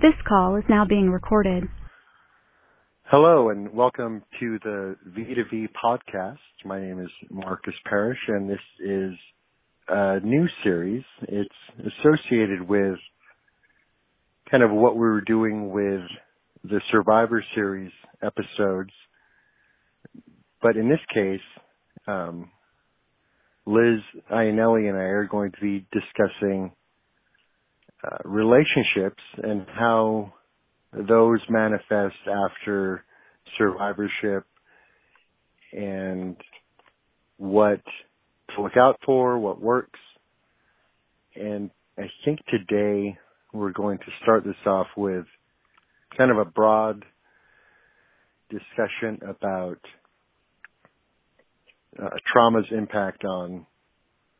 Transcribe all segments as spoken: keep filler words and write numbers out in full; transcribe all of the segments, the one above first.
This call is now being recorded. Hello and welcome to the V two V podcast. My name is Marcus Parrish and this is a new series. It's associated with kind of what we were doing with the Survivor Series episodes. But in this case, um, Liz Ionelli and I are going to be discussing Uh, relationships and how those manifest after survivorship and what to look out for, what works. And I think today we're going to start this off with kind of a broad discussion about uh, trauma's impact on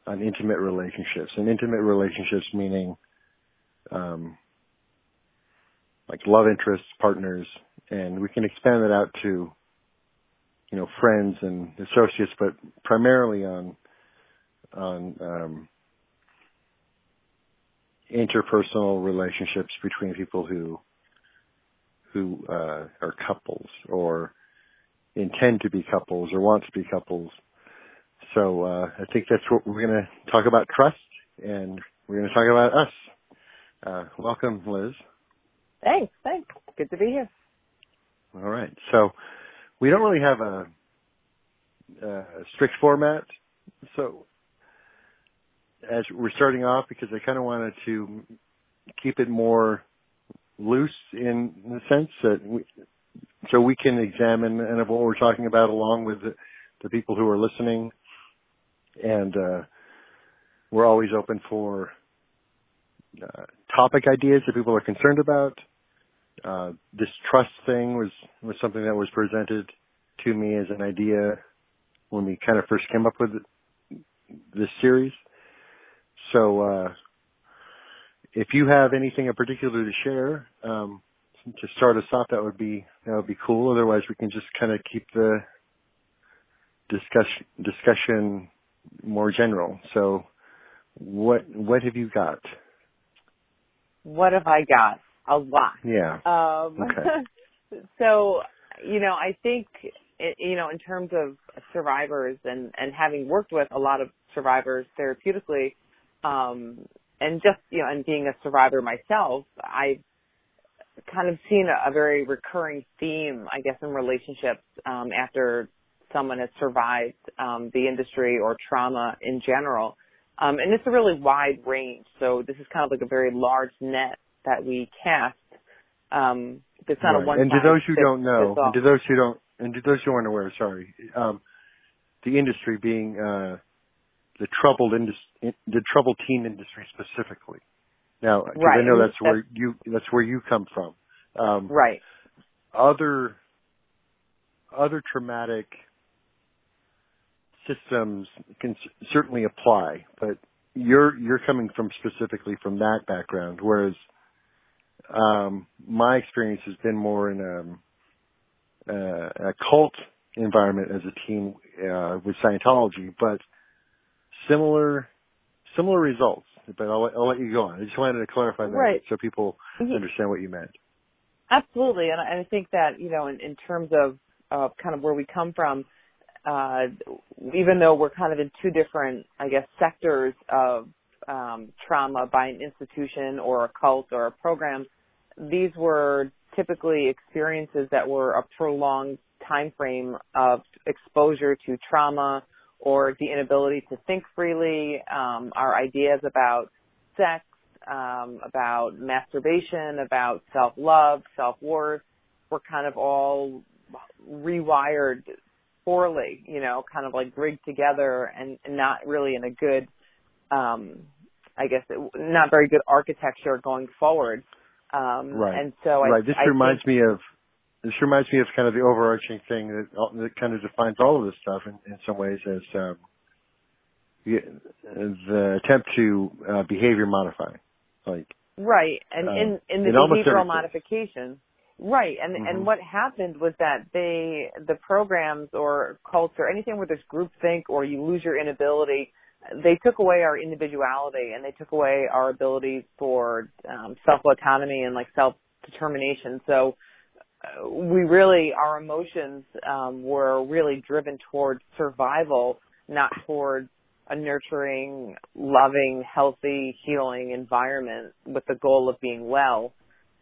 on intimate relationships. And intimate relationships meaning Um, like love interests, partners, and we can expand that out to, you know, friends and associates, but primarily on on um, interpersonal relationships between people who who uh, are couples or intend to be couples or want to be couples. So uh, I think that's what we're going to talk about: trust, and we're going to talk about us. Uh, welcome, Liz. Thanks, thanks. Good to be here. All right. So we don't really have a, a strict format. So as we're starting off, because I kind of wanted to keep it more loose in the sense that we, so we can examine and of what we're talking about along with the, the people who are listening. And uh, we're always open for Uh, topic ideas that people are concerned about. Uh, this trust thing was, was something that was presented to me as an idea when we kind of first came up with this series. So uh, if you have anything in particular to share um, to start us off, that would be that would be cool. Otherwise, we can just kind of keep the discussion discussion more general. So what what have you got? What have I got? A lot. Yeah. Um, okay. So, you know, I think, you know, in terms of survivors and, and having worked with a lot of survivors therapeutically, um, and just, you know, and being a survivor myself, I've kind of seen a, a very recurring theme, I guess, in relationships um, after someone has survived um, the industry or trauma in general. Um, and it's a really wide range, so this is kind of like a very large net that we cast. Um, it's not right. a one. And to those who don't know, and to those who don't, and to those who aren't aware, sorry, um, the industry being uh, the troubled industry, the troubled teen industry specifically. Now, because right. I know that's where that's, you that's where you come from. Um, right. Other other traumatic systems can certainly apply, but you're you're coming from specifically from that background, whereas um, my experience has been more in a, a, a cult environment as a teen uh, with Scientology, but similar similar results. But I'll, I'll let you go on. I just wanted to clarify that right. so people understand what you meant. Absolutely, and I think that, you know, in, in terms of uh, kind of where we come from, Uh, even though we're kind of in two different, I guess, sectors of um, trauma by an institution or a cult or a program, these were typically experiences that were a prolonged time frame of exposure to trauma or the inability to think freely, um, our ideas about sex, um, about masturbation, about self-love, self-worth were kind of all rewired poorly, you know, kind of like rigged together and, and not really in a good, um, I guess, it, not very good architecture going forward. Um, right. And so right. I, this I reminds think, me of this reminds me of kind of the overarching thing that that kind of defines all of this stuff in, in some ways as um, the attempt to uh, behavior modify, like right, and uh, in in the in behavioral modification. Right, and mm-hmm. and what happened was that they, the programs or cults or anything where there's groupthink or you lose your inability, they took away our individuality and they took away our ability for um, self-autonomy and like self determination. So uh, we really, our emotions um, were really driven towards survival, not towards a nurturing, loving, healthy, healing environment with the goal of being well.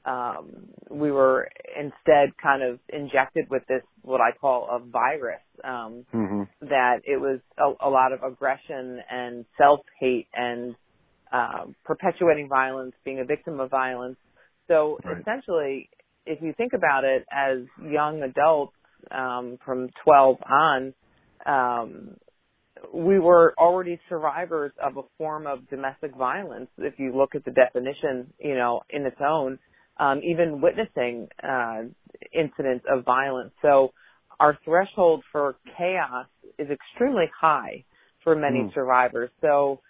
Um, we were instead kind of injected with this, what I call a virus, um, mm-hmm. that it was a, a lot of aggression and self-hate and uh, perpetuating violence, being a victim of violence. So right. essentially, if you think about it, as young adults um, from twelve on, um, we were already survivors of a form of domestic violence, if you look at the definition, you know, in its own. Um, even witnessing uh, incidents of violence. So our threshold for chaos is extremely high for many mm. survivors. So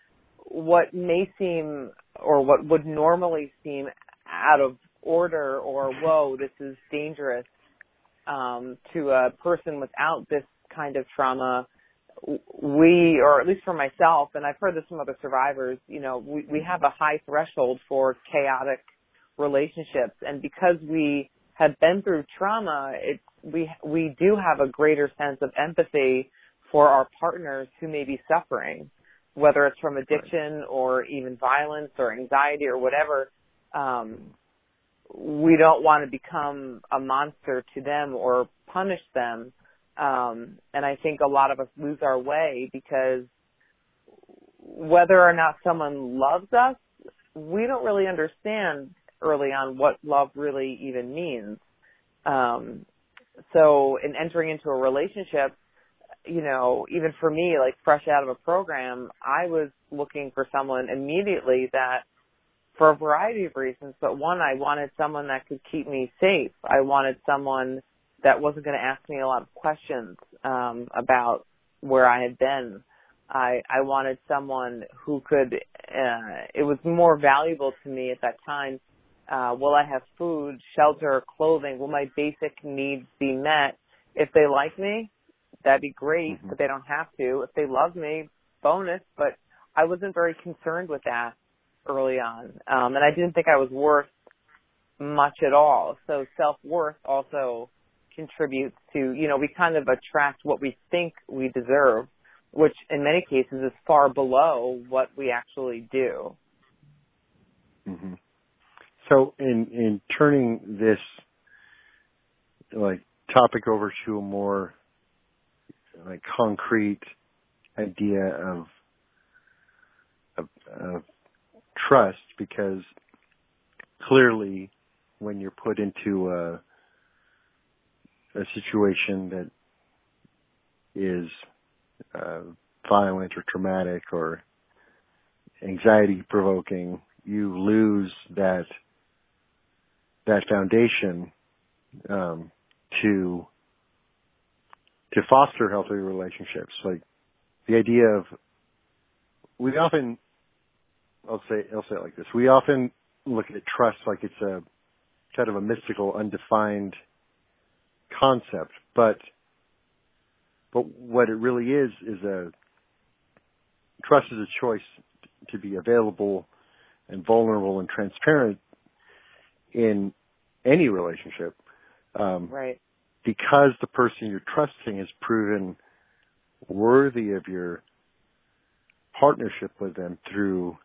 what may seem, or what would normally seem out of order or, whoa, this is dangerous, um, to a person without this kind of trauma, we, or at least for myself, and I've heard this from other survivors, you know, we, we have a high threshold for chaotic relationships, and because we have been through trauma, it's we we do have a greater sense of empathy for our partners who may be suffering, whether it's from addiction or even violence or anxiety or whatever. Um, we don't want to become a monster to them or punish them, um, and I think a lot of us lose our way because whether or not someone loves us, we don't really understand early on what love really even means. Um, so in entering into a relationship, you know, even for me, like fresh out of a program, I was looking for someone immediately that, for a variety of reasons, but one, I wanted someone that could keep me safe. I wanted someone that wasn't going to ask me a lot of questions um, about where I had been. I, I wanted someone who could, uh, it was more valuable to me at that time, uh, will I have food, shelter, clothing? Will my basic needs be met? If they like me, that'd be great, mm-hmm. but they don't have to. If they love me, bonus, but I wasn't very concerned with that early on. Um, and I didn't think I was worth much at all. So self-worth also contributes to, you know, we kind of attract what we think we deserve, which in many cases is far below what we actually do. Mm-hmm. So in, in turning this like topic over to a more like concrete idea of, of, of trust, because clearly when you're put into a, a situation that is Uh, violent or traumatic or anxiety provoking, you lose that that foundation um, to to foster healthy relationships. Like the idea of, we often, I'll say I'll say it like this: we often look at trust like it's a kind of a mystical, undefined concept, but But what it really is, is a trust is a choice to be available and vulnerable and transparent in any relationship. Um, right. Because the person you're trusting is proven worthy of your partnership with them through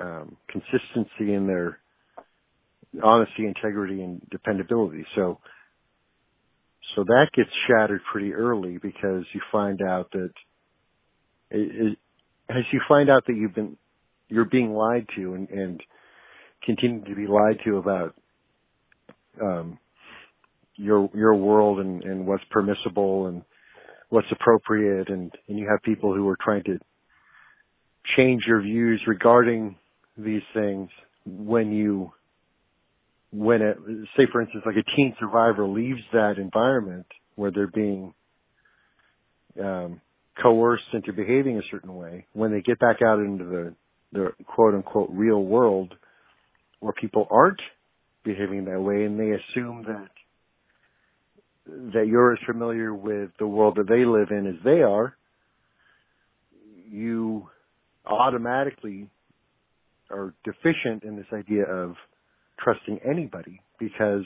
um, consistency in their honesty, integrity, and dependability. So So that gets shattered pretty early because you find out that, it, it, as you find out that you've been, you're being lied to and, and continue to be lied to about um, your your world and, and what's permissible and what's appropriate, and, and you have people who are trying to change your views regarding these things when you. When, a, say, for instance, like a teen survivor leaves that environment where they're being um, coerced into behaving a certain way, when they get back out into the, the quote-unquote real world where people aren't behaving that way, and they assume that that you're as familiar with the world that they live in as they are, you automatically are deficient in this idea of trusting anybody because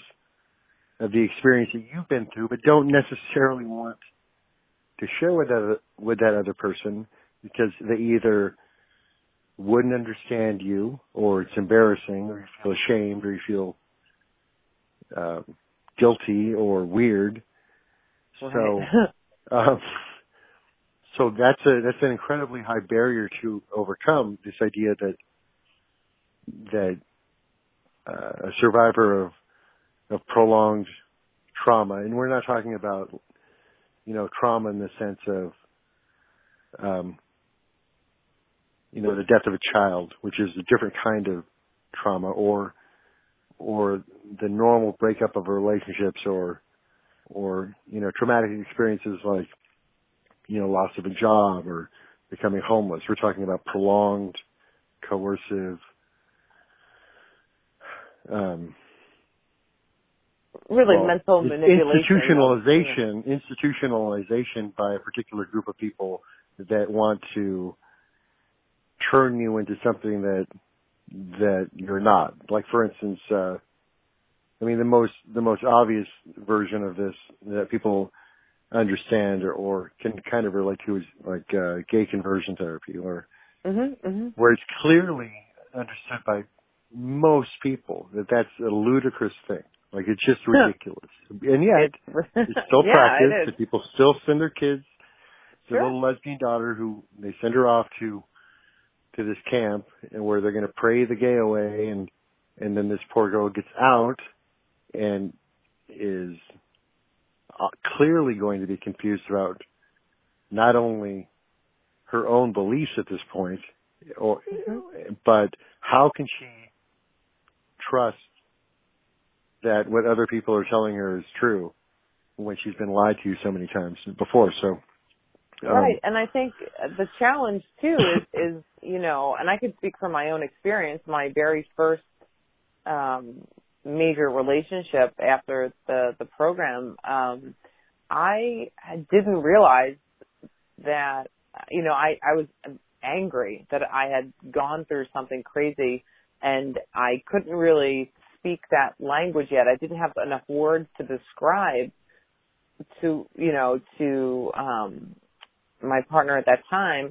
of the experience that you've been through, but don't necessarily want to share with that, with that other person because they either wouldn't understand you, or it's embarrassing, or you feel ashamed, or you feel um, guilty or weird. Right. So, um, so that's a that's an incredibly high barrier to overcome. This idea that that uh, a survivor of of prolonged trauma, and we're not talking about you know trauma in the sense of um, you know the death of a child, which is a different kind of trauma, or or the normal breakup of relationships, or or you know traumatic experiences like you know loss of a job or becoming homeless. We're talking about prolonged, coercive, um, really well, mental manipulation, institutionalization, yeah. institutionalization by a particular group of people that want to turn you into something that that you're not. Like, for instance, uh, I mean, the most the most obvious version of this that people understand or, or can kind of relate to is like uh, gay conversion therapy, or mm-hmm, mm-hmm. where it's clearly understood by most people that that's a ludicrous thing. Like, it's just ridiculous. And yet, it's still yeah, practiced. It is. People still send their kids. Their sure. little lesbian daughter, who they send her off to to this camp, and where they're going to pray the gay away, and and then this poor girl gets out and is clearly going to be confused about not only her own beliefs at this point, or mm-hmm. but how can she trust that what other people are telling her is true when she's been lied to so many times before. So, um, right. And I think the challenge too is, is, you know, and I could speak from my own experience, my very first, um, major relationship after the, the program. Um, I didn't realize that, you know, I, I was angry that I had gone through something crazy, and I couldn't really speak that language yet. I didn't have enough words to describe to, you know, to um, my partner at that time.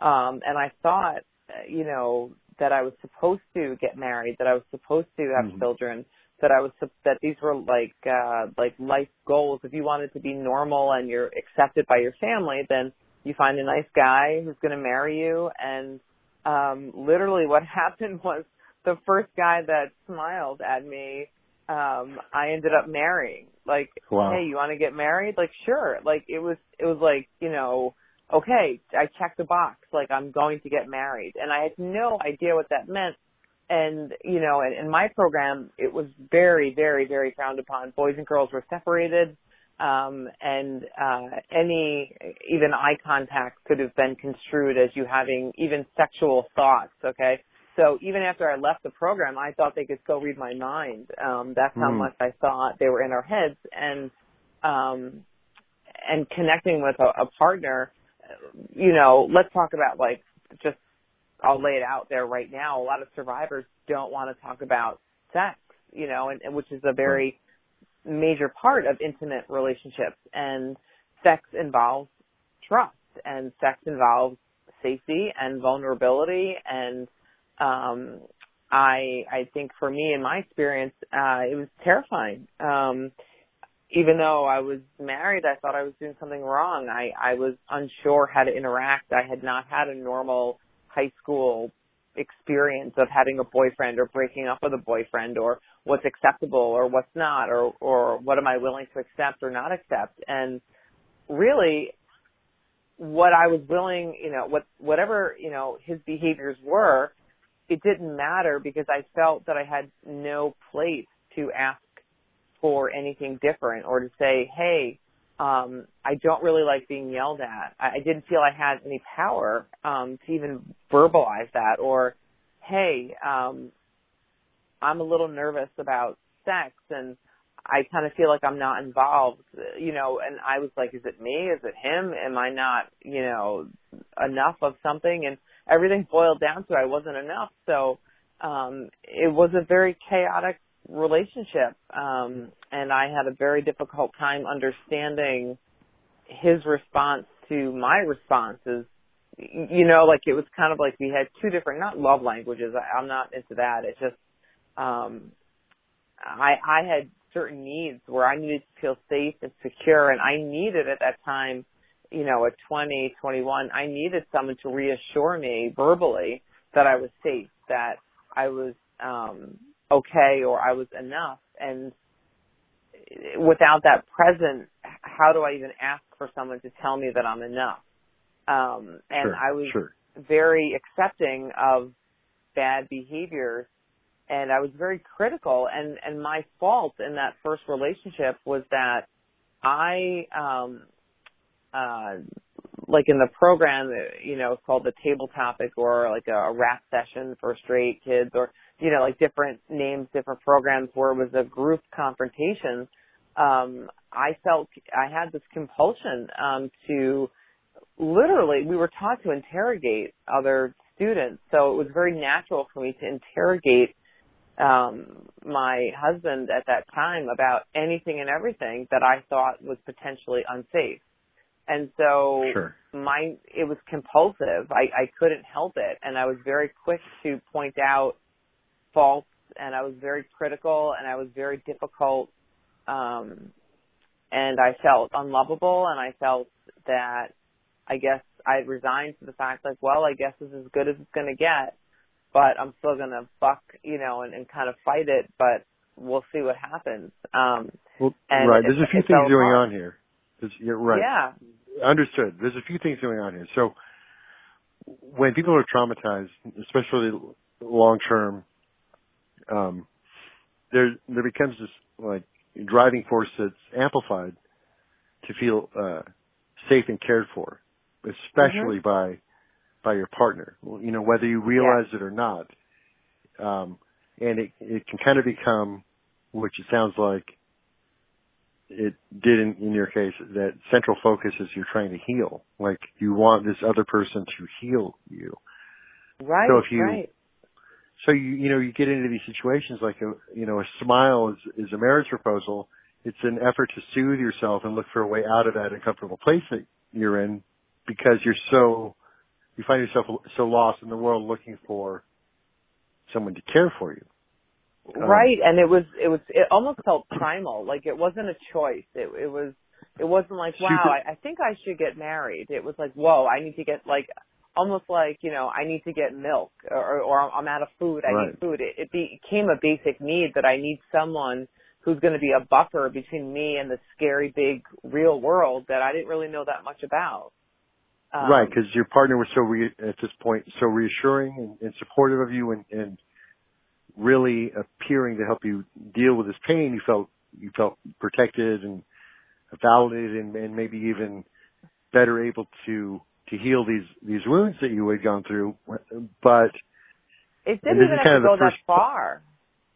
Um, and I thought, you know, that I was supposed to get married, that I was supposed to have mm-hmm. children, that I was, that these were like, uh, like life goals. If you wanted to be normal and you're accepted by your family, then you find a nice guy who's going to marry you. And um, literally what happened was, the first guy that smiled at me, um, I ended up marrying. Like, wow. Hey, you want to get married? Like, sure. Like, it was, it was like, you know, okay, I checked the box. Like, I'm going to get married. And I had no idea what that meant. And, you know, in, in my program, it was very, very, very frowned upon. Boys and girls were separated. Um, and, uh, any, even eye contact could have been construed as you having even sexual thoughts. Okay. So even after I left the program, I thought they could still read my mind. Um, that's how mm. much I thought they were in our heads. And um, and connecting with a, a partner, you know, let's talk about, like, just I'll lay it out there right now. A lot of survivors don't want to talk about sex, you know, and, and which is a very major part of intimate relationships. And sex involves trust, and sex involves safety and vulnerability, and Um, I, I think for me, in my experience, uh, it was terrifying. Um, even though I was married, I thought I was doing something wrong. I, I was unsure how to interact. I had not had a normal high school experience of having a boyfriend or breaking up with a boyfriend, or what's acceptable or what's not, or, or what am I willing to accept or not accept. And really, what I was willing, you know, what, whatever, you know, his behaviors were, it didn't matter, because I felt that I had no place to ask for anything different, or to say, hey, um, I don't really like being yelled at. I, I didn't feel I had any power um, to even verbalize that, or, hey, um, I'm a little nervous about sex, and I kind of feel like I'm not involved, you know, and I was like, is it me? Is it him? Am I not, you know, enough of something? And everything boiled down to I wasn't enough. So um, it was a very chaotic relationship, um, and I had a very difficult time understanding his response to my responses. You know, like, it was kind of like we had two different, not love languages. I, I'm not into that. It's just, um, I, I had certain needs where I needed to feel safe and secure. And I needed at that time, you know, at twenty, twenty-one, I needed someone to reassure me verbally that I was safe, that I was, um, okay, or I was enough. And without that present, how do I even ask for someone to tell me that I'm enough? Um, and sure, I was sure. very accepting of bad behaviors, and I was very critical. And, and my fault in that first relationship was that I, um, uh, like in the program, you know, it's called the table topic, or like a, a rap session for straight kids, or, you know, like different names, different programs where it was a group confrontation. Um, I felt I had this compulsion, um, to, literally, we were taught to interrogate other students, so it was very natural for me to interrogate um, my husband at that time about anything and everything that I thought was potentially unsafe. And so sure. my it was compulsive. I, I couldn't help it, and I was very quick to point out faults, and I was very critical, and I was very difficult, um, and I felt unlovable, and I felt that I guess I resigned to the fact, like, well, I guess this is as good as it's going to get, but I'm still going to buck, you know, and, and kind of fight it, but we'll see what happens. Um, well, and right. It, There's a few things going hard. on here. There's, you're right. Yeah. Understood. There's a few things going on here. So when people are traumatized, especially long-term, um, there, there becomes this, like, driving force that's amplified to feel uh, safe and cared for, especially mm-hmm. by by your partner, you know, whether you realize yeah. it or not. Um, and it, it can kind of become, which it sounds like it did in, in your case, that central focus is you're trying to heal. Like, you want this other person to heal you. Right, so if you, right. So, you you know, you get into these situations like, a, you know, a smile is, is a marriage proposal. It's an effort to soothe yourself and look for a way out of that uncomfortable place that you're in, because you're so, you find yourself so lost in the world looking for someone to care for you. Um, right. And it was, it was, it almost felt primal. Like, it wasn't a choice. It, it was, it wasn't like, wow, super, I, I think I should get married. It was like, whoa, I need to get, like, almost like, you know, I need to get milk, or, or I'm out of food. I right. need food. It, it became a basic need that I need someone who's going to be a buffer between me and the scary, big, real world that I didn't really know that much about. Um, right, because your partner was so, re- at this point, so reassuring and, and supportive of you, and, and really appearing to help you deal with this pain. You felt you felt protected and validated, and, and maybe even better able to, to heal these, these wounds that you had gone through. But it didn't even have to go that far.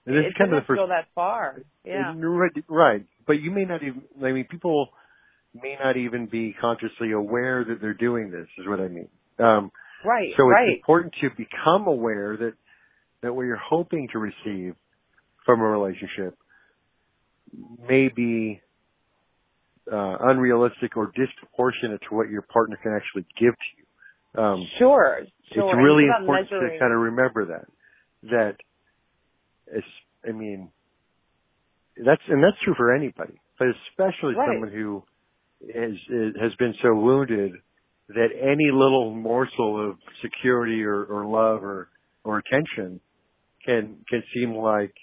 It didn't have to go that far. Yeah. Right, right, but you may not even. I mean, people may not even be consciously aware that they're doing this, is what I mean. Um, right, so it's right. important to become aware that, that what you're hoping to receive from a relationship may be uh, unrealistic or disproportionate to what your partner can actually give to you. Um, sure, sure. It's really important measuring... to kind of remember that. That, it's, I mean, that's, and that's true for anybody, but especially right. someone who Is, is, has been so wounded that any little morsel of security or, or love or, or attention can can seem like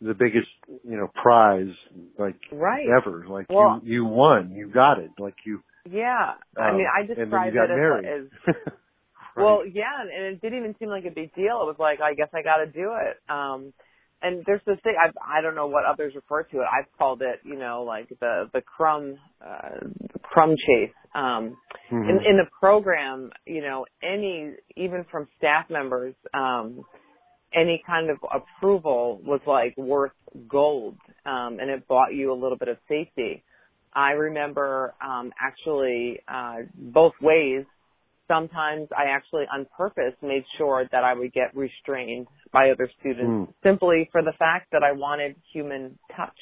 the biggest, you know, prize, like right. ever. Like, well, you, you won, you got it. Like you. Yeah, um, I mean, I described it as, as right. well, yeah, and it didn't even seem like a big deal. It was like, I guess I got to do it. Um, And there's this thing, I've, I don't know what others refer to it. I've called it, you know, like the, the crumb, uh, crumb chase. Um, mm-hmm. in, in the program, you know, any, even from staff members, um, any kind of approval was like worth gold. Um, and it bought you a little bit of safety. I remember, um, actually, uh, both ways, sometimes I actually on purpose made sure that I would get restrained by other students mm. simply for the fact that I wanted human touch,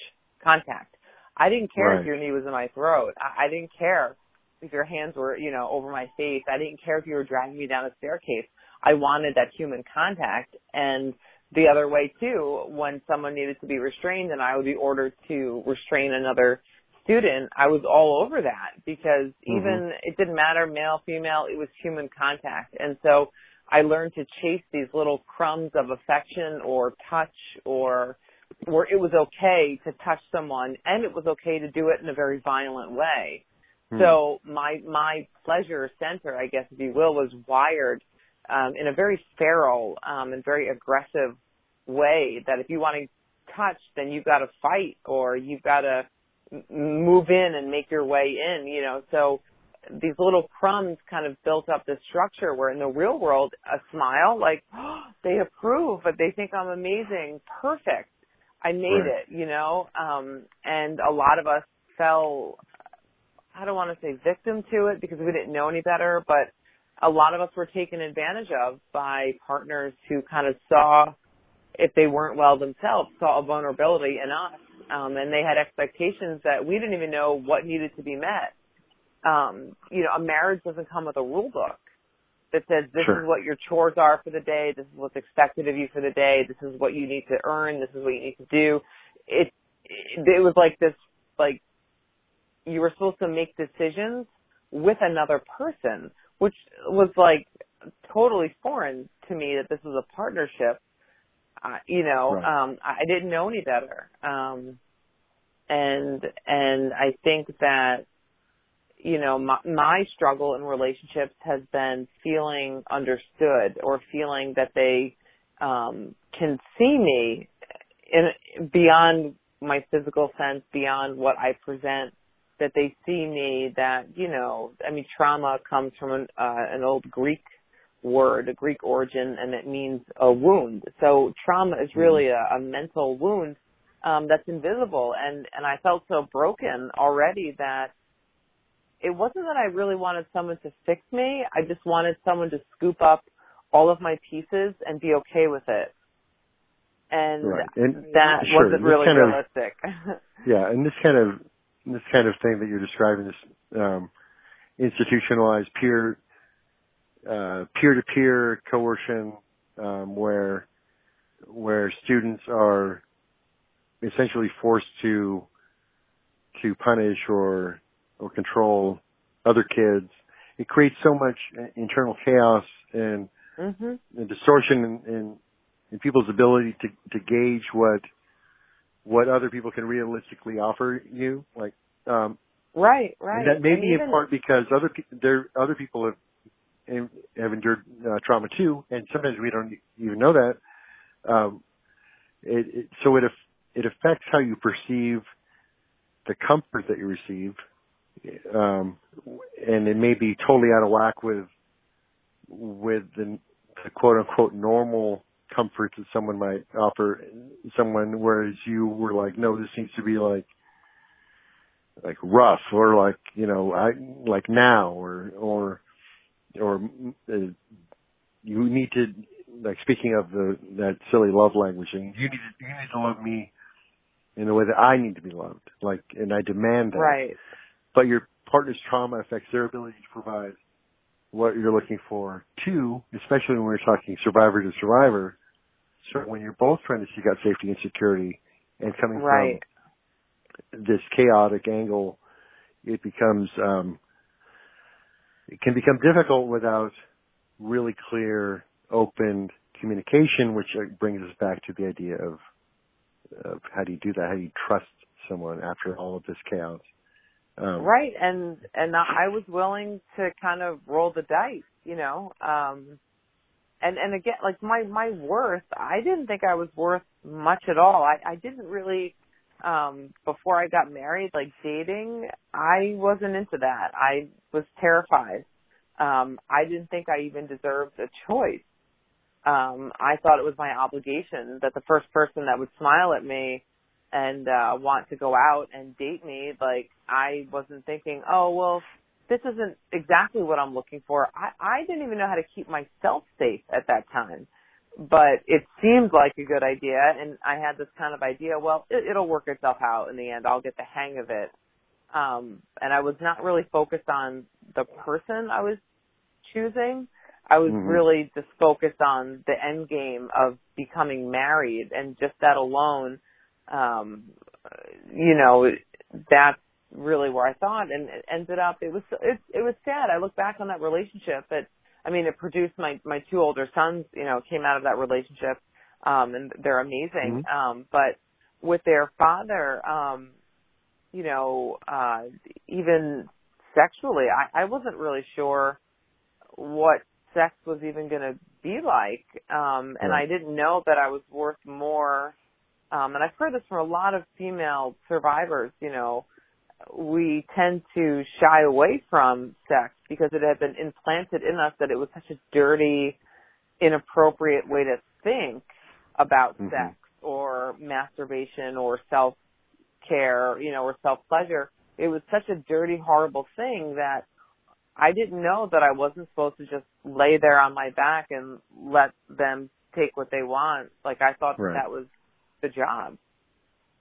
contact. I didn't care right. if your knee was in my throat. I, I didn't care if your hands were, you know, over my face. I didn't care if you were dragging me down a staircase. I wanted that human contact. And the other way, too, when someone needed to be restrained and I would be ordered to restrain another student, I was all over that because even mm-hmm. it didn't matter, male, female, it was human contact. And so I learned to chase these little crumbs of affection or touch or where it was okay to touch someone and it was okay to do it in a very violent way. Mm. So my my pleasure center, I guess, if you will, was wired um, in a very feral um, and very aggressive way that if you want to touch, then you've got to fight or you've got to move in and make your way in, you know. So these little crumbs kind of built up this structure where in the real world, a smile, like, oh, they approve, but they think I'm amazing, perfect. I made right. it, you know, um, and a lot of us fell, I don't want to say victim to it because we didn't know any better, but a lot of us were taken advantage of by partners who kind of saw, if they weren't well themselves, saw a vulnerability in us, um, and they had expectations that we didn't even know what needed to be met. Um, you know, a marriage doesn't come with a rule book that says this sure. is what your chores are for the day, this is what's expected of you for the day, this is what you need to earn, this is what you need to do. It, it, it was like this, like, you were supposed to make decisions with another person, which was, like, totally foreign to me that this was a partnership. Uh, you know, right. um, I didn't know any better. Um, and and I think that, you know, my, my struggle in relationships has been feeling understood or feeling that they um, can see me in, beyond my physical sense, beyond what I present, that they see me that, you know, I mean, trauma comes from an, uh, an old Greek word, a Greek origin, and it means a wound. So trauma is really a, a mental wound um, that's invisible. And, and I felt so broken already that it wasn't that I really wanted someone to fix me. I just wanted someone to scoop up all of my pieces and be okay with it. And, right. and that sure, wasn't really realistic. Of, yeah, and this kind of this kind of thing that you're describing, this um, institutionalized peer uh, peer-to-peer coercion, um, where where students are essentially forced to to punish or or control other kids. It creates so much internal chaos and, mm-hmm. and distortion in, in, in people's ability to, to gauge what what other people can realistically offer you. Like, um, right, right. That may and be even, in part because other pe- there other people have have endured uh, trauma too, and sometimes we don't even know that. Um, it, it, so it it affects how you perceive the comfort that you receive. Um, and it may be totally out of whack with with the, the quote unquote normal comforts that someone might offer someone, whereas you were like, no, this needs to be like like rough or like, you know, I, like now or or or uh, you need to, like, speaking of the that silly love language, and you need to, you need to love me in the way that I need to be loved, like, and I demand that. Right. But your partner's trauma affects their ability to provide what you're looking for, too, especially when we're talking survivor to survivor. So when you're both trying to seek out safety and security and coming right. from this chaotic angle, it becomes um, it can become difficult without really clear, open communication, which brings us back to the idea of, of how do you do that? How do you trust someone after all of this chaos? Um, right, and and I was willing to kind of roll the dice, you know. Um, and and again, like my my worth, I didn't think I was worth much at all. I, I didn't really um, before I got married, like dating, I wasn't into that. I was terrified. Um, I didn't think I even deserved a choice. Um, I thought it was my obligation that the first person that would smile at me and uh want to go out and date me, like I wasn't thinking, oh, well, this isn't exactly what I'm looking for. I, I didn't even know how to keep myself safe at that time, but it seemed like a good idea. And I had this kind of idea, well, it, it'll work itself out in the end. I'll get the hang of it. Um, and I was not really focused on the person I was choosing. I was mm-hmm. really just focused on the end game of becoming married, and just that alone, um, you know, that's really where I thought, and it ended up, it was, it, it was sad. I look back on that relationship, but I mean, it produced my, my two older sons, you know, came out of that relationship, um, and they're amazing. Mm-hmm. Um, but with their father, um, you know, uh, even sexually, I, I wasn't really sure what sex was even going to be like. Um, and I didn't know that I was worth more. Um, and I've heard this from a lot of female survivors, you know, we tend to shy away from sex because it had been implanted in us that it was such a dirty, inappropriate way to think about mm-hmm. sex or masturbation or self-care, you know, or self-pleasure. It was such a dirty, horrible thing that I didn't know that I wasn't supposed to just lay there on my back and let them take what they want. Like, I thought right. that, that was the job.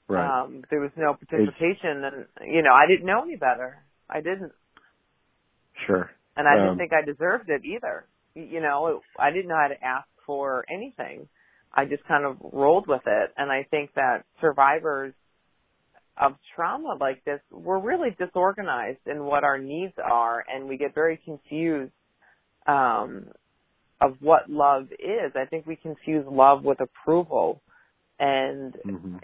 Right. Um, there was no participation, it's, and, you know, I didn't know any better. I didn't. Sure. And I um, didn't think I deserved it either. You know, it, I didn't know how to ask for anything. I just kind of rolled with it. And I think that survivors of trauma like this, we're really disorganized in what our needs are, and we get very confused um, of what love is. I think we confuse love with approval. And, mm-hmm.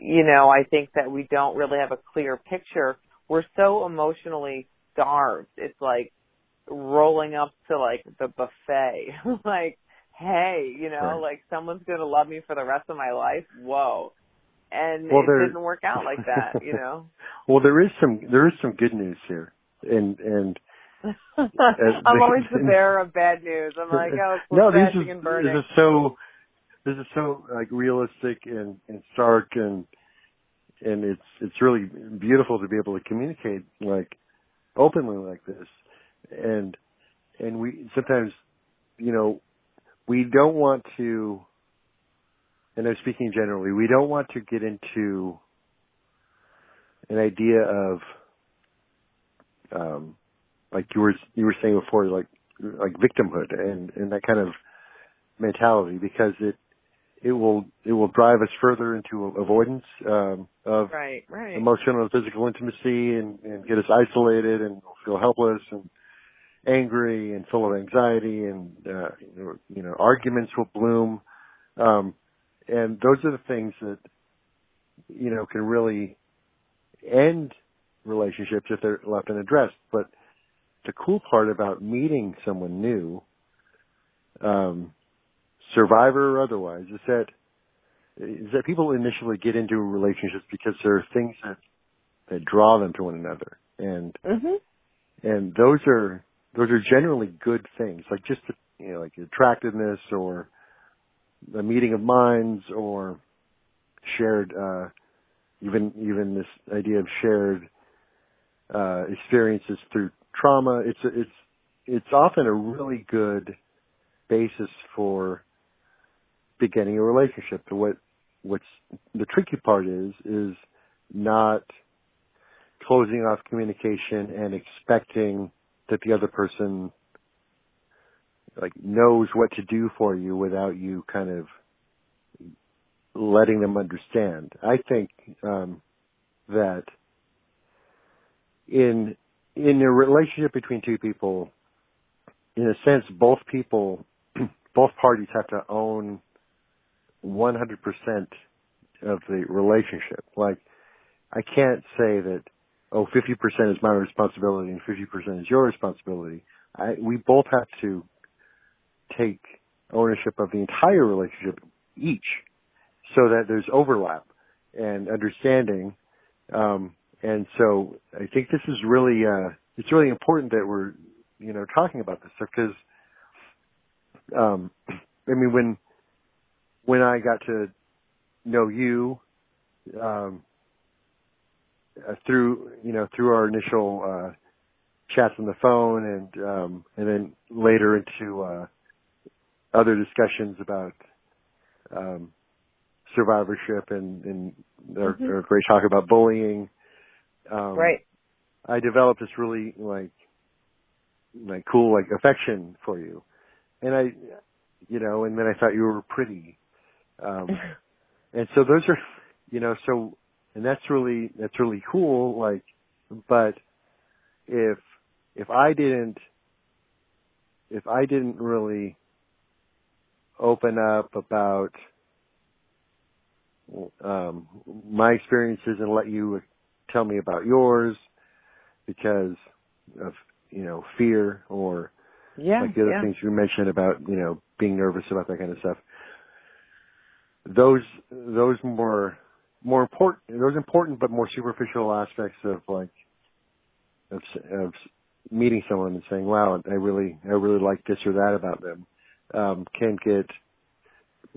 you know, I think that we don't really have a clear picture. We're so emotionally starved. It's like rolling up to, like, the buffet. Like, hey, you know, right. like, someone's going to love me for the rest of my life. Whoa. And well, it there... didn't work out like that, you know. Well, there is some there is some good news here. And, and as I'm always the bearer of bad news. I'm like, oh, it's no, crashing and burning. This is so... This is so like realistic and, and stark, and and it's it's really beautiful to be able to communicate like openly like this, and and we sometimes, you know, we don't want to, and I'm speaking generally, we don't want to get into an idea of um, like you were you were saying before, like like victimhood and, and that kind of mentality, because it. It will it will drive us further into avoidance um, of right, right. emotional and physical intimacy, and, and get us isolated, and feel helpless and angry and full of anxiety, and uh, you know, arguments will bloom, um, and those are the things that, you know, can really end relationships if they're left unaddressed. But the cool part about meeting someone new, Um, survivor or otherwise, is that is that people initially get into relationships because there are things that, that draw them to one another, and mm-hmm. and those are those are generally good things, like just you know, like attractiveness or the meeting of minds, or shared uh, even even this idea of shared uh, experiences through trauma. It's a, it's it's often a really good basis for beginning a relationship. What what's the tricky part is is not closing off communication and expecting that the other person like knows what to do for you without you kind of letting them understand. I think um, that in in a relationship between two people, in a sense, both people, both parties have to own one hundred percent of the relationship. Like, I can't say that, oh, fifty percent is my responsibility and fifty percent is your responsibility. I, we both have to take ownership of the entire relationship each, so that there's overlap and understanding. Um, and so I think this is really, uh, it's really important that we're, you know, talking about this stuff, because, um, I mean, when, when I got to know you, um, uh, through, you know, through our initial, uh, chats on the phone, and um, and then later into uh, other discussions about um, survivorship and, and their, mm-hmm. their great talk about bullying. Um, right. I developed this really like like cool like affection for you, and I, you know, and then I thought you were pretty, um, and so those are, you know, so and that's really that's really cool. Like, but if if I didn't if I didn't really open up about um, my experiences and let you tell me about yours because of, you know, fear or yeah, like the other yeah. things you mentioned about, you know, being nervous about that kind of stuff. Those those more more important those important but more superficial aspects of like of, of meeting someone and saying, wow, I really I really like this or that about them, um, can get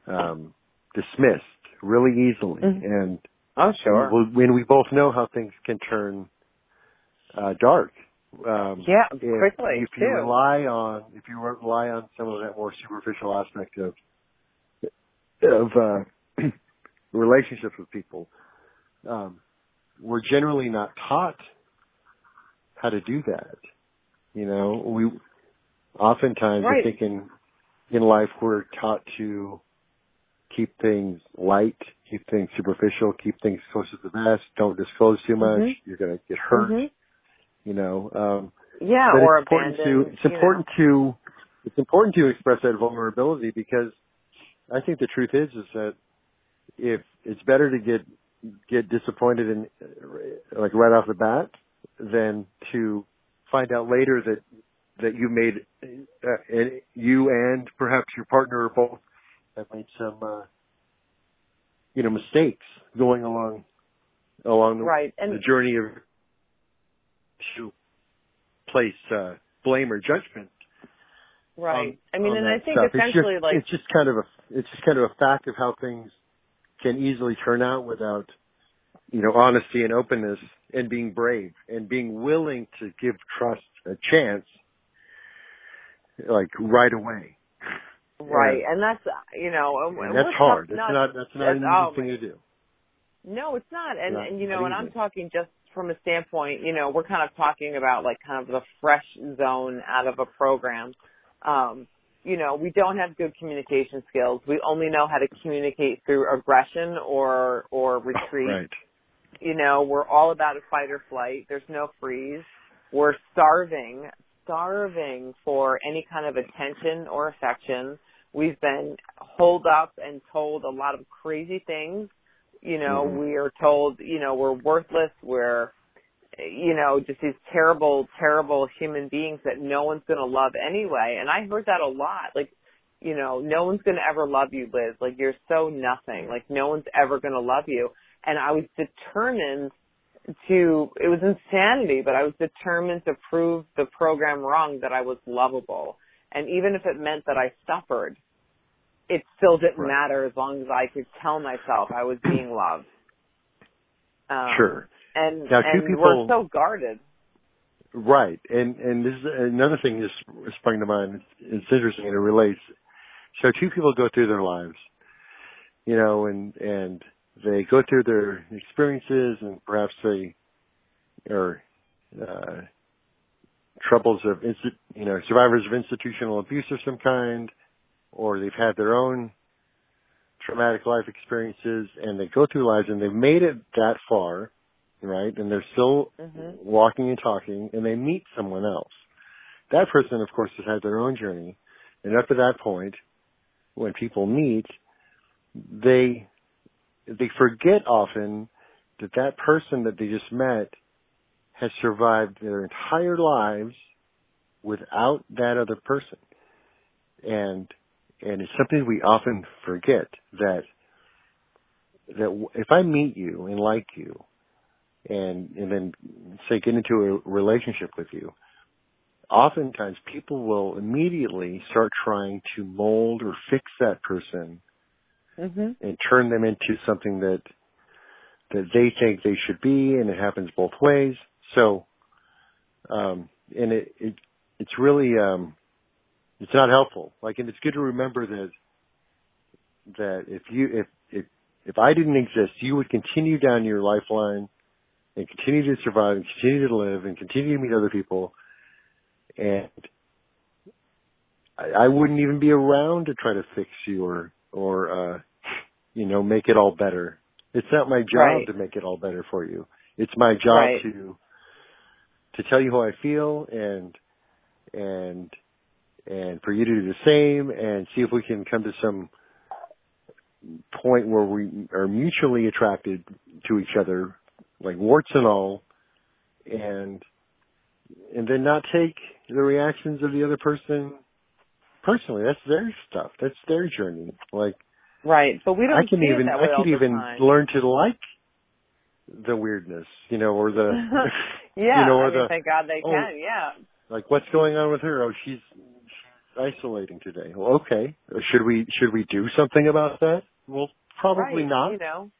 um, dismissed really easily. Mm-hmm. And oh, sure. When we both know how things can turn uh, dark, um, yeah, if, quickly. If you too. rely on, if you rely on some of that more superficial aspect of of uh, relationships with people, um, we're generally not taught how to do that. You know, we oftentimes right. I think in in life we're taught to keep things light, keep things superficial, keep things close to the vest, don't disclose too much, mm-hmm. you're going to get hurt, mm-hmm. you know. Um, yeah, or it's abandoned. Important to, it's, important to, it's important to express that vulnerability because I think the truth is is that if it's better to get get disappointed in, like right off the bat than to find out later that, that you made, uh, and you and perhaps your partner are both have made some, uh, you know, mistakes going along, along the, right. and the journey of to place uh, blame or judgment. Right. On, I mean, and I think stuff. essentially, it's just, like it's just kind of a it's just kind of a fact of how things can easily turn out without, you know, honesty and openness and being brave and being willing to give trust a chance, like right away. Right, yeah. and that's, you know... And that's hard. That's not, not, that's not an easy always. thing to do. No, it's not. And, not, and you know, and I'm talking just from a standpoint, you know, we're kind of talking about, like, kind of the fresh zone out of a program. Um, you know, we don't have good communication skills. We only know how to communicate through aggression or, or retreat. Right. You know, we're all about a fight or flight. There's no freeze. We're starving, starving for any kind of attention or affection. We've been holed up and told a lot of crazy things. You know, mm-hmm. we are told, you know, we're worthless. We're, you know, just these terrible, terrible human beings that no one's going to love anyway. And I heard that a lot. Like, you know, no one's going to ever love you, Liz. Like, you're so nothing. Like, no one's ever going to love you. And I was determined to, it was insanity, but I was determined to prove the program wrong, that I was lovable. And even if it meant that I suffered, it still didn't right. matter as long as I could tell myself I was being loved. Um, sure. And, now, and people, we're so guarded. Right. And and this is another thing that sprung to mind. It's, it's interesting. It relates. So two people go through their lives, you know, and, and they go through their experiences and perhaps they are uh, – troubles of, you know, survivors of institutional abuse of some kind, or they've had their own traumatic life experiences, and they go through lives and they've made it that far, right? And they're still mm-hmm. walking and talking, and they meet someone else. That person, of course, has had their own journey, and up to that point, when people meet, they they forget often that that person that they just met has survived their entire lives without that other person. And and it's something we often forget, that that if I meet you and like you and and then, say, get into a relationship with you, oftentimes people will immediately start trying to mold or fix that person mm-hmm. and turn them into something that that they think they should be, and it happens both ways. So, um, and it, it it's really um, it's not helpful. Like, and it's good to remember that that if you if if if I didn't exist, you would continue down your lifeline and continue to survive and continue to live and continue to meet other people, and I, I wouldn't even be around to try to fix you or or uh, you know, make it all better. It's not my job right. to make it all better for you. It's my job right. to to tell you how I feel and and and for you to do the same and see if we can come to some point where we are mutually attracted to each other, like warts and all, and and then not take the reactions of the other person personally. That's their stuff. That's their journey. Like, right. But we don't. I can even. I could even learn to like the weirdness, you know, or the. yeah. You know, or I mean, the, thank God they oh, can. Yeah. Like, what's going on with her? Oh, she's isolating today. Well, okay. Should we should we do something about that? Well, probably right, not. You know.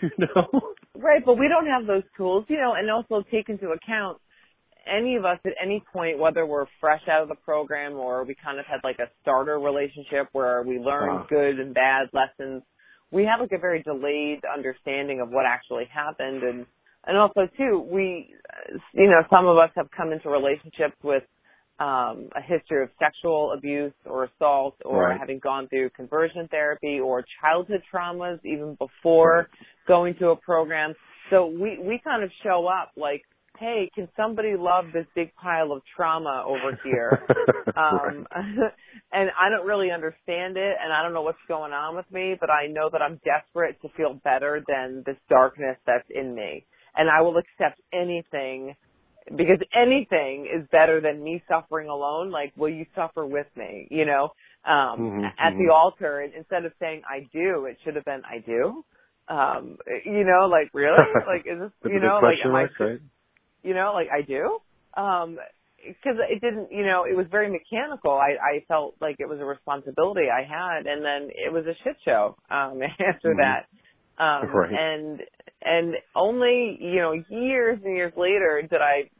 you know. Right, but we don't have those tools, you know, and also take into account any of us at any point, whether we're fresh out of the program or we kind of had like a starter relationship where we learned uh, good and bad lessons, we have like a very delayed understanding of what actually happened. And, and also too, we, you know, some of us have come into relationships with um, a history of sexual abuse or assault or right. having gone through conversion therapy or childhood traumas even before right. going to a program. So we, we kind of show up like, hey, can somebody love this big pile of trauma over here? Um, and I don't really understand it, and I don't know what's going on with me, but I know that I'm desperate to feel better than this darkness that's in me. And I will accept anything, because anything is better than me suffering alone. Like, will you suffer with me, you know? Um, mm-hmm, at mm-hmm. the altar, and instead of saying, I do, it should have been, I do. Um, you know, like, really? Like, is this, you know, like, am I... Right? You know, like I do, um, because it didn't, you know, it was very mechanical. I, I felt like it was a responsibility I had, and then it was a shit show um, after mm-hmm. that. Um, right. And and only, you know, years and years later did I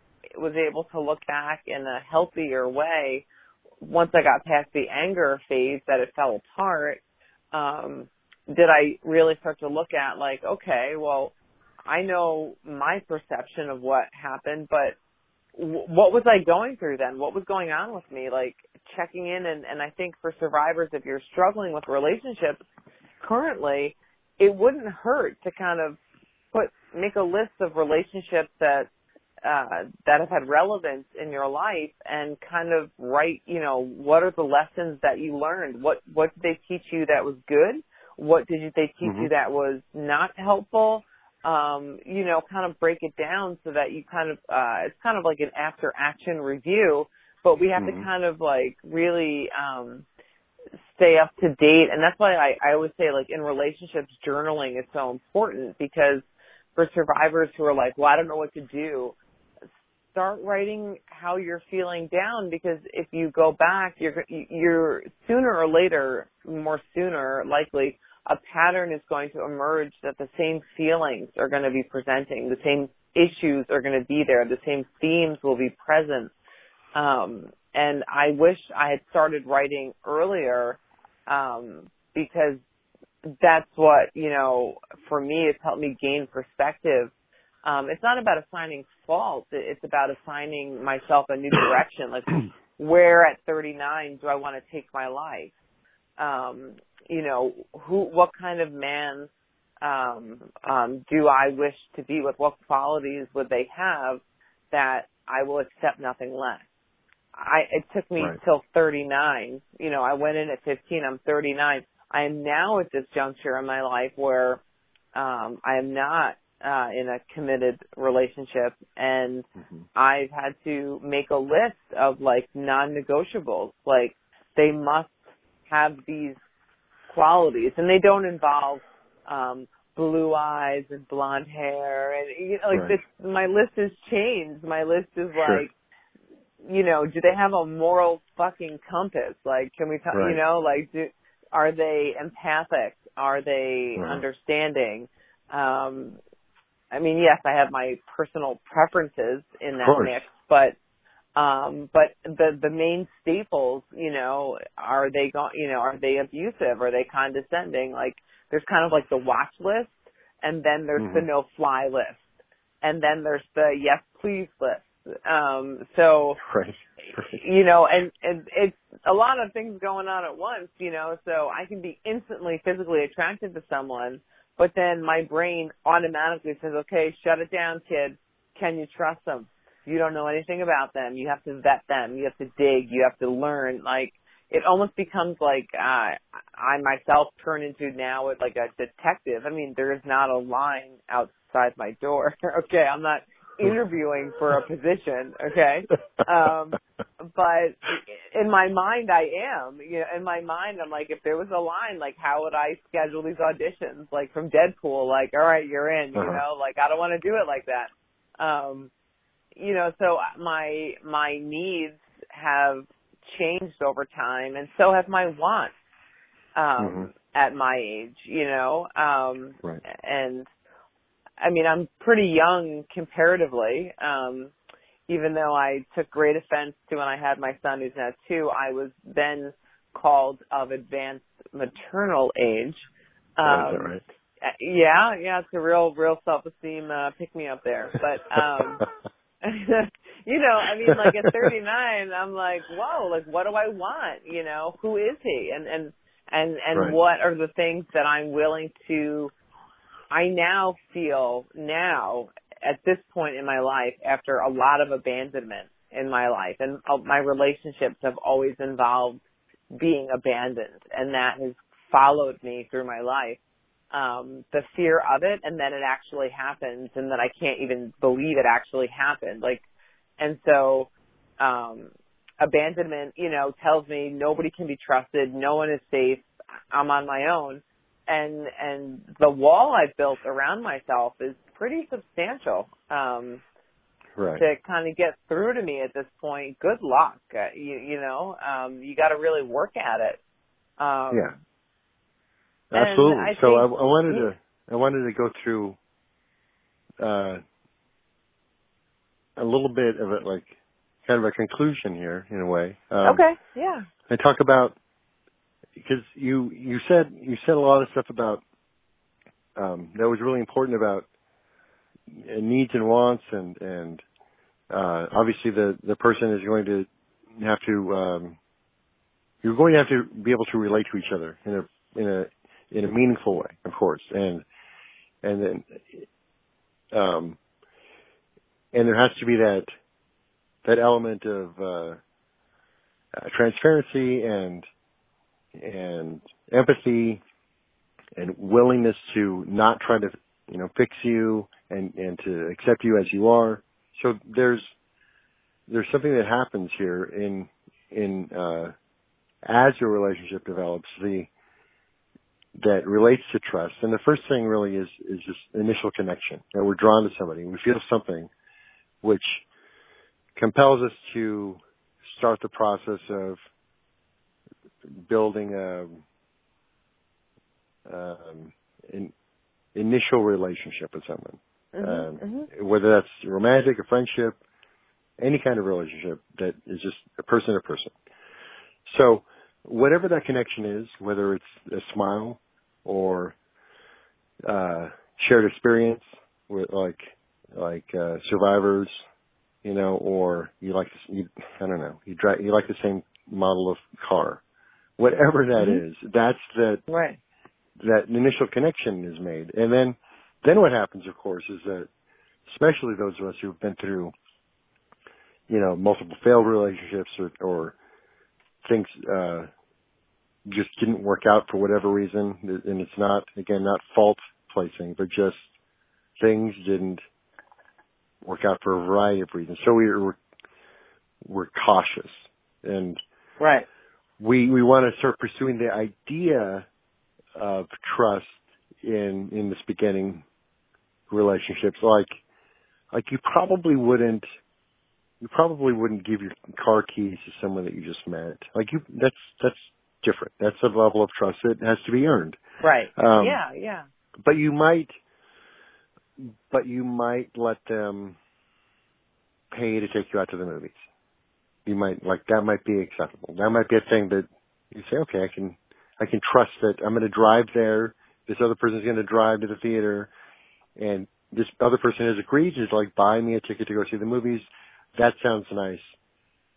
was able to look back in a healthier way once I got past the anger phase that it fell apart. Um, did I really start to look at like, okay, well, I know my perception of what happened, but w- what was I going through then? What was going on with me? Like checking in. And, and I think for survivors, if you're struggling with relationships currently, it wouldn't hurt to kind of put, make a list of relationships that, uh, that have had relevance in your life and kind of write, you know, what are the lessons that you learned? What, what did they teach you that was good? What did they teach mm-hmm. you that was not helpful? Um, you know, kind of break it down so that you kind of, uh, it's kind of like an after action review, but we have mm-hmm. to kind of like really, um, stay up to date. And that's why I, I always say like in relationships, journaling is so important, because for survivors who are like, well, I don't know what to do, start writing how you're feeling down, because if you go back, you're, you're sooner or later, more sooner likely, a pattern is going to emerge that the same feelings are going to be presenting, the same issues are going to be there, the same themes will be present. Um, and I wish I had started writing earlier, um, because that's what, you know, for me, it's helped me gain perspective. Um, it's not about assigning fault. It's about assigning myself a new direction. Like, where at thirty-nine do I want to take my life? Um, you know, who, what kind of man, um, um, do I wish to be with? What qualities would they have that I will accept nothing less? I, it took me right. till thirty-nine. You know, I went in at fifteen. I'm thirty-nine. I am now at this juncture in my life where, um, I am not, uh, in a committed relationship, and mm-hmm. I've had to make a list of like non-negotiables. Like, they must have these qualities, and they don't involve um, blue eyes and blonde hair, and you know, like right. this, my list has changed. My list is like, sure. you know, do they have a moral fucking compass? Like, can we, t- right. you know, like, do, are they empathic? Are they right. understanding? Um, I mean, yes, I have my personal preferences in that mix, but Um, but the the main staples, you know, are they go- you know, are they abusive? Are they condescending? Like, there's kind of like the watch list, and then there's mm-hmm. the no fly list, and then there's the yes please list. Um, so, right. Right. you know, and, and it's a lot of things going on at once, you know, so I can be instantly physically attracted to someone, but then my brain automatically says, okay, shut it down, kid. Can you trust them? You don't know anything about them. You have to vet them. You have to dig. You have to learn. Like, it almost becomes like, uh, I myself turn into now with like a detective. I mean, there is not a line outside my door. Okay. I'm not interviewing for a position, okay? Um, but in my mind, I am. You know, in my mind, I'm like, if there was a line, like, how would I schedule these auditions? Like from Deadpool, like, all right, you're in. You uh-huh. know, like, I don't want to do it like that. Um, you know, so my my needs have changed over time, and so have my wants um, mm-hmm. at my age. You know, um, right. and. I mean, I'm pretty young comparatively, um, even though I took great offense to when I had my son, who's now two, I was then called of advanced maternal age. Um, is that right? Yeah, yeah, it's a real, real self-esteem uh, pick-me-up there. But, um, you know, I mean, like at thirty-nine, I'm like, whoa, like what do I want? You know, who is he? And, and, and, and right. what are the things that I'm willing to I now feel now at this point in my life, after a lot of abandonment in my life, and my relationships have always involved being abandoned, and that has followed me through my life, um, the fear of it, and that it actually happens, and that I can't even believe it actually happened. Like, and so um, abandonment, you know, tells me nobody can be trusted, no one is safe, I'm on my own. And and the wall I've built around myself is pretty substantial um, right. to kind of get through to me at this point. Good luck, uh, you, you know. Um, you got to really work at it. Um, yeah, absolutely. I so think, I, I wanted to I wanted to go through uh, a little bit of it, like kind of a conclusion here in a way. Um, okay. Yeah. I talk about. Because you, you said you said a lot of stuff about um, that was really important about needs and wants, and and uh, obviously the, the person is going to have to um, you're going to have to be able to relate to each other in a in a in a meaningful way, of course, and and then um, and there has to be that that element of uh, uh, transparency and. and empathy and willingness to not try to, you know, fix you and, and to accept you as you are. So there's, there's something that happens here in, in, uh, as your relationship develops, the, that relates to trust. And the first thing really is, is this initial connection that we're drawn to somebody. We feel something which compels us to start the process of building a um, an initial relationship with someone, mm-hmm, um, mm-hmm. whether that's romantic, a friendship, any kind of relationship that is just a person to person. So whatever that connection is, whether it's a smile or uh, shared experience, with like like uh, survivors, you know, or you like to, you, I don't know, you drive, you like the same model of car. Whatever that mm-hmm. is, that's the right. that initial connection is made, and then, then what happens, of course, is that, especially those of us who've been through, you know, multiple failed relationships or, or things uh, just didn't work out for whatever reason, and it's not again not fault placing, but just things didn't work out for a variety of reasons. So we we're, we're cautious and right. We we want to start pursuing the idea of trust in in this beginning relationships, like like you probably wouldn't you probably wouldn't give your car keys to someone that you just met. Like you, that's that's different. That's a level of trust that has to be earned. Right. Um, yeah. Yeah. But you might, but you might let them pay to take you out to the movies. you might, like, that might be acceptable. That might be a thing that you say, okay, I can, I can trust that I'm going to drive there. This other person's going to drive to the theater, and this other person has agreed to, like, buy me a ticket to go see the movies. That sounds nice.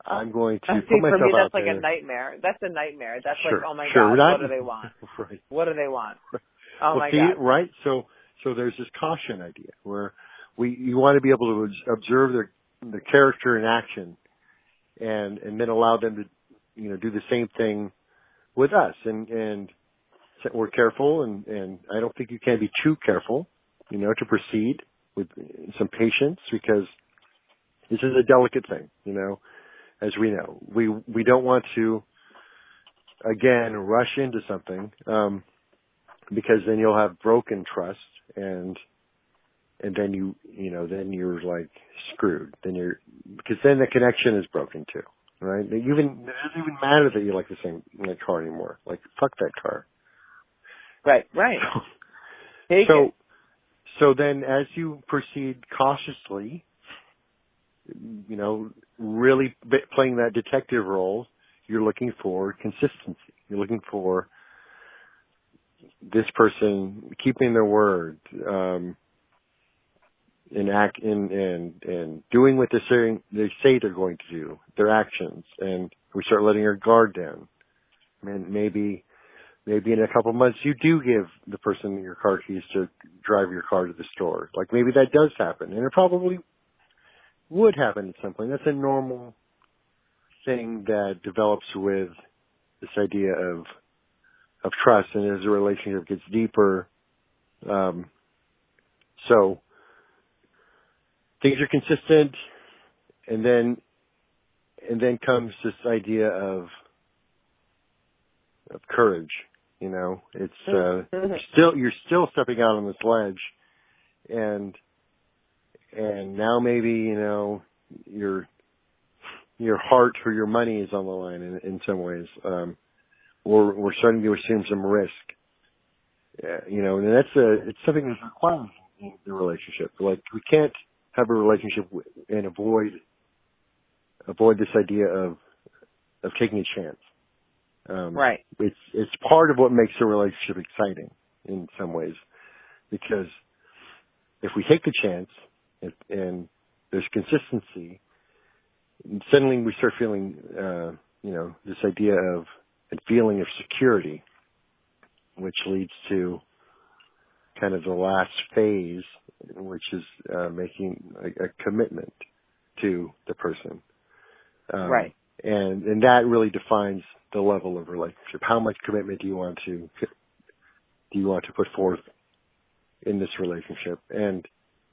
I'm going to See, put myself out there. For me, that's like there. a nightmare. That's a nightmare. That's sure, like, oh, my sure, God, not, what do they want? Right. What do they want? Oh, well, my see, God. Right? So so there's this caution idea where we you want to be able to observe their, their character in action and and then allow them to, you know, do the same thing with us. And, and we're careful, and, and I don't think you can be too careful, you know, to proceed with some patience, because this is a delicate thing, you know. As we know, we we don't want to, again, rush into something, um, because then you'll have broken trust, and and then you you know then you're like screwed. Then you're because then the connection is broken too, right? Even it doesn't even matter that you like the same like, car anymore. Like, fuck that car. Right, right. So Take so, it. so then, as you proceed cautiously, you know, really playing that detective role, you're looking for consistency. You're looking for this person keeping their word, um, in act, in, and, and doing what they're saying, they say they're going to do, their actions. And we start letting our guard down. And maybe, maybe in a couple months, you do give the person your car keys to drive your car to the store. Like, maybe that does happen. And it probably would happen at some point. That's a normal thing that develops with this idea of of trust, and as the relationship gets deeper, um, so things are consistent, and then and then comes this idea of of courage. You know, it's uh, you're still you're still stepping out on this ledge, and. And now maybe, you know, your your heart or your money is on the line in, in some ways. Um, we're, we're starting to assume some risk, uh, you know, and that's a, it's something that's required in the relationship. Like, we can't have a relationship and avoid avoid this idea of of taking a chance. Um, right. It's it's part of what makes a relationship exciting in some ways, because if we take the chance. And, and there's consistency, and suddenly we start feeling, uh, you know, this idea of a feeling of security, which leads to kind of the last phase, which is uh, making a, a commitment to the person. Um, right. And, and that really defines the level of relationship. How much commitment do you want to, do you want to put forth in this relationship? And,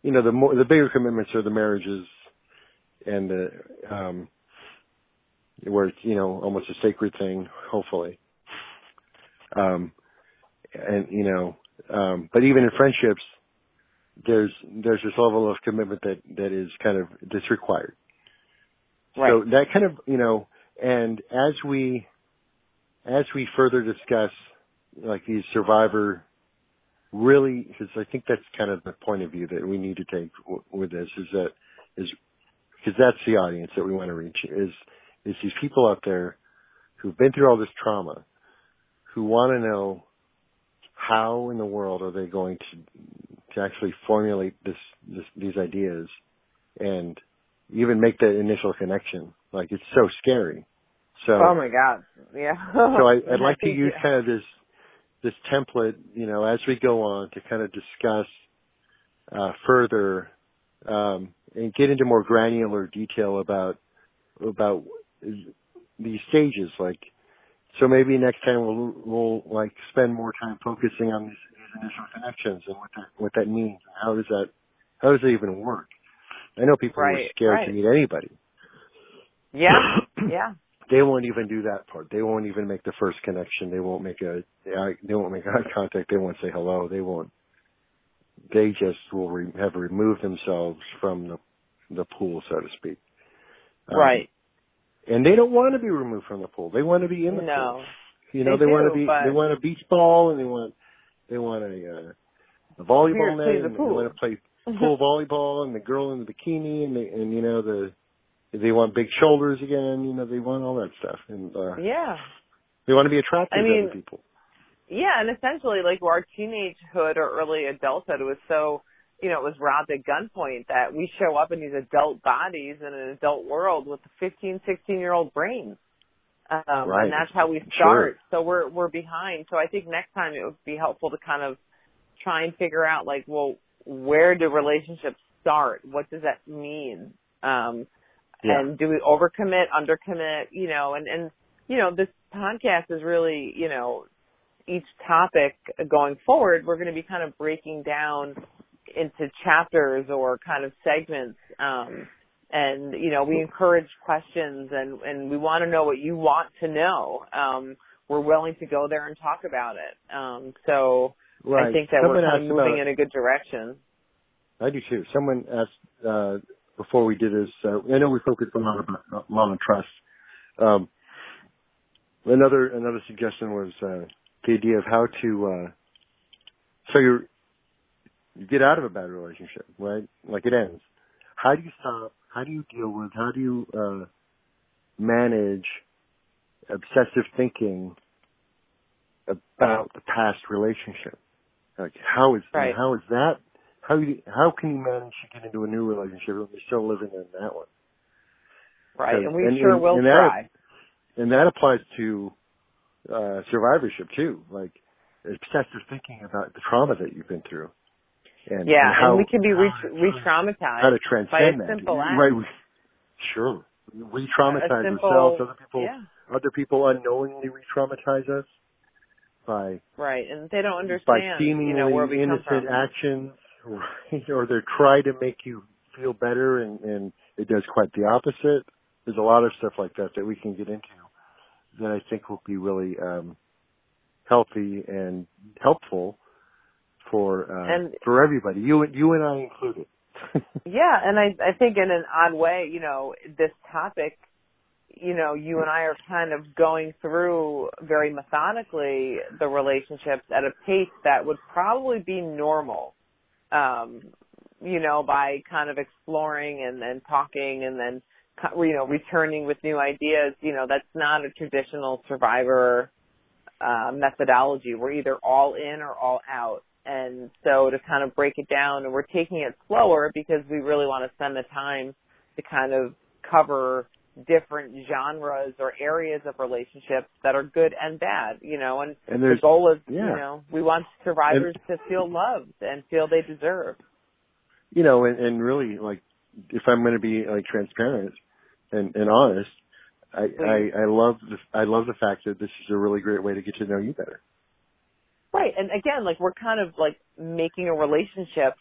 you know, the more, the bigger commitments are the marriages, and the um, where it's, you know, almost a sacred thing, hopefully. Um, and you know, um, but even in friendships, there's there's this level of commitment that, that is kind of that's required. Right. So that kind of, you know, and as we as we further discuss, like, these survivor. Really, because I think that's kind of the point of view that we need to take w- with this, is that is because that's the audience that we want to reach, is is these people out there who've been through all this trauma, who want to know how in the world are they going to to actually formulate this, this these ideas and even make that initial connection. Like, it's so scary. So oh my God, yeah. So I, I'd like to use yeah. kind of this. this template, you know, as we go on to kind of discuss uh, further um, and get into more granular detail about about these stages. Like, so maybe next time we'll we'll like spend more time focusing on these, these initial connections and what that what that means. How does that how does it even work? I know people right, are scared right. to meet anybody. Yeah, yeah. They won't even do that part. They won't even make the first connection. They won't make a. They won't make eye contact. They won't say hello. They won't. They just will re- have removed themselves from the the pool, so to speak. Um, right. And they don't want to be removed from the pool. They want to be in the no, pool. You know, they, they do, want to be. They want a beach ball, and they want. They want a, uh, a volleyball net, and the they want to play pool volleyball, and the girl in the bikini, and the, and you know the They want big shoulders again. You know, they want all that stuff. And uh, yeah, they want to be attractive I mean, to other people. Yeah, and essentially, like, our teenagehood or early adulthood was so, you know, it was robbed at gunpoint that we show up in these adult bodies in an adult world with fifteen, sixteen-year-old brains. Um, right. And that's how we start. Sure. So we're we're behind. So I think next time it would be helpful to kind of try and figure out, like, well, where do relationships start? What does that mean? Um, yeah. And do we overcommit, undercommit, you know? And, and, you know, this podcast is really, you know, each topic going forward, we're going to be kind of breaking down into chapters or kind of segments. Um, and, you know, we encourage questions and, and we want to know what you want to know. Um, we're willing to go there and talk about it. Um, so right. I think that Someone we're kind of moving about, in a good direction. I do too. Someone asked, uh, before we did this, uh, I know we focused a lot on, on trust. Um, another, another suggestion was, uh, the idea of how to, uh, so you're, you get out of a bad relationship, right? Like it ends. How do you stop? How do you deal with, how do you, uh, manage obsessive thinking about the past relationship? Like how is, right. how is that, how you, how can you manage to get into a new relationship when you're still living in that one? Right. And we and, sure and, will and try. That, and that applies to, uh, survivorship too, like obsessive thinking about the trauma that you've been through. And, yeah, and, how, and we can be re- re-traumatized how to transcend by a simple that. act. Right, we, sure. We traumatize simple, ourselves. Other people, yeah. other people unknowingly re-traumatize us by right, and they don't understand by seemingly you know, where we innocent come from. actions, right? Or they try to make you feel better, and, and it does quite the opposite. There's a lot of stuff like that that we can get into that I think will be really um, healthy and helpful. For uh, and, for everybody, you and you and I included. yeah, and I I think in an odd way, you know, this topic, you know, you and I are kind of going through very methodically the relationships at a pace that would probably be normal, um, you know, by kind of exploring and then talking and then you know returning with new ideas. You know, that's not a traditional survivor uh, methodology. We're either all in or all out. And so to kind of break it down, and we're taking it slower because we really want to spend the time to kind of cover different genres or areas of relationships that are good and bad, you know, and, and the goal is, yeah. you know, we want survivors and, to feel loved and feel they deserve. You know, and, and really, like, if I'm going to be, like, transparent and, and honest, I, I, I, love the, I love the fact that this is a really great way to get to know you better. Right. And again, like we're kind of like making a relationship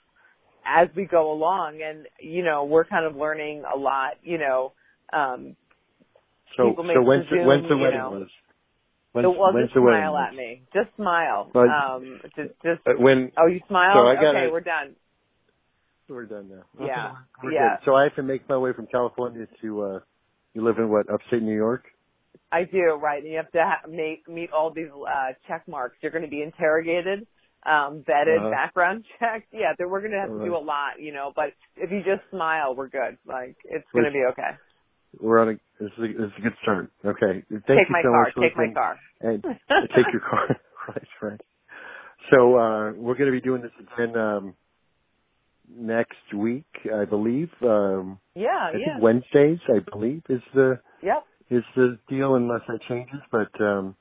as we go along and, you know, we're kind of learning a lot, you know. Um, so people make so when's, presume, the, when's the wedding, know, Liz? When's, so, well, when's just the smile wedding, at Liz? me. Just smile. But, um, just, just, when, oh, you smile? So I gotta, okay, we're done. We're done now. Yeah. We're yeah. Good. So I have to make my way from California to, uh, you live in what, upstate New York? I do, right. And you have to ha- make, meet all these uh, check marks. You're going to be interrogated, um, vetted, uh-huh. background checked. Yeah, we're going to have to uh-huh. do a lot, you know. But if you just smile, we're good. Like, it's going to be okay. We're on a, this is a, this is a good start. Okay. Thank take you my so car. Much for take listening. my car. And take your car. right, right. So uh, we're going to be doing this again um, next week, I believe. Um, yeah, I think yeah. Wednesdays, I believe, is the... Yep. Is the deal unless it changes, but, um,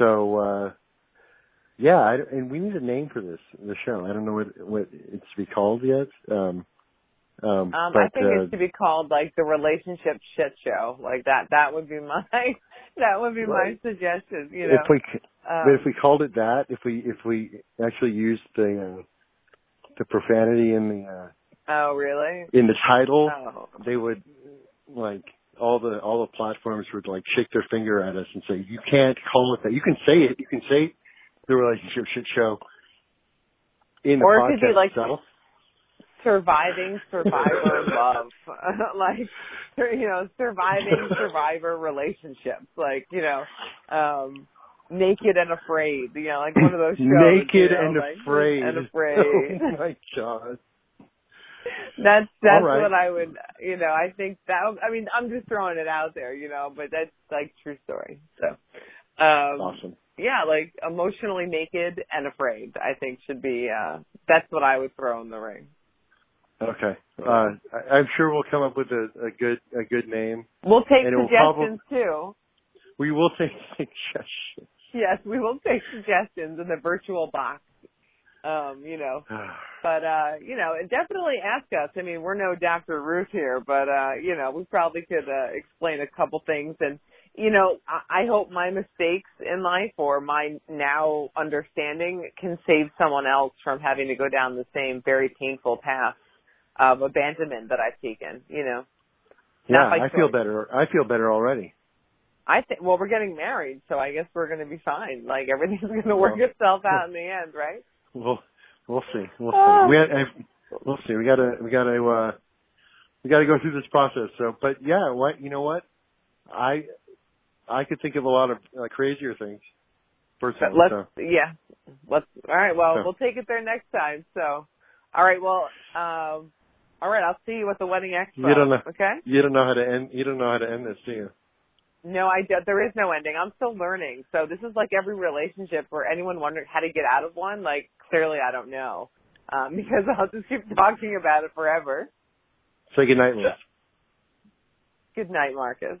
so, uh, yeah, I, and we need a name for this, the show. I don't know what, what it's to be called yet. Um, um, um but, I think uh, it should be called like the Relationship Shit Show. Like that, that would be my, that would be right. my suggestion, you know. If we, um, but if we called it that, if we, if we actually used the, uh, the profanity in the, uh, oh, really? In the title, oh. they would like, all the all the platforms would like shake their finger at us and say, you can't call it that. You can say it. You can say the Relationship Shit Show in the or podcast it could be like itself. Surviving Survivor Love. like, you know, Surviving Survivor Relationships. Like, you know, um, Naked and Afraid. You know, like one of those shows. Naked you know, and like, Afraid. And Afraid. Oh, my God. That's that's right. What I would, you know, I think that, I mean, I'm just throwing it out there, you know, but that's like true story. So, um, awesome. Yeah, like emotionally naked and afraid, I think should be, uh, that's what I would throw in the ring. Okay. Uh, I, I'm sure we'll come up with a, a good, a good name. We'll take suggestions probably, too. We will take suggestions. Yes, we will take suggestions in the virtual box. Um, you know, but, uh, you know, definitely ask us. I mean, we're no Doctor Ruth here, but, uh, you know, we probably could uh, explain a couple things. And, you know, I-, I hope my mistakes in life or my now understanding can save someone else from having to go down the same very painful path of abandonment that I've taken, you know. Yeah, I choice. feel better. I feel better already. I think, well, we're getting married, so I guess we're going to be fine. Like, everything's going to work well, itself out well. in the end, right? We'll we'll see we'll see we have, we'll see we gotta we gotta uh, we gotta go through this process. So, but yeah, what you know what I I could think of a lot of uh, crazier things. First time, let's so. yeah let's all right. Well, so. we'll take it there next time. So, all right. Well, um, all right. I'll see you at the wedding expo. You don't know. Okay. You don't know how to end. You don't know how to end this, do you? No, I don't. There is no ending. I'm still learning. So this is like every relationship where anyone wondering how to get out of one. Like, clearly I don't know, um, because I'll just keep talking about it forever. Say good night, Liz. Good night, Marcus.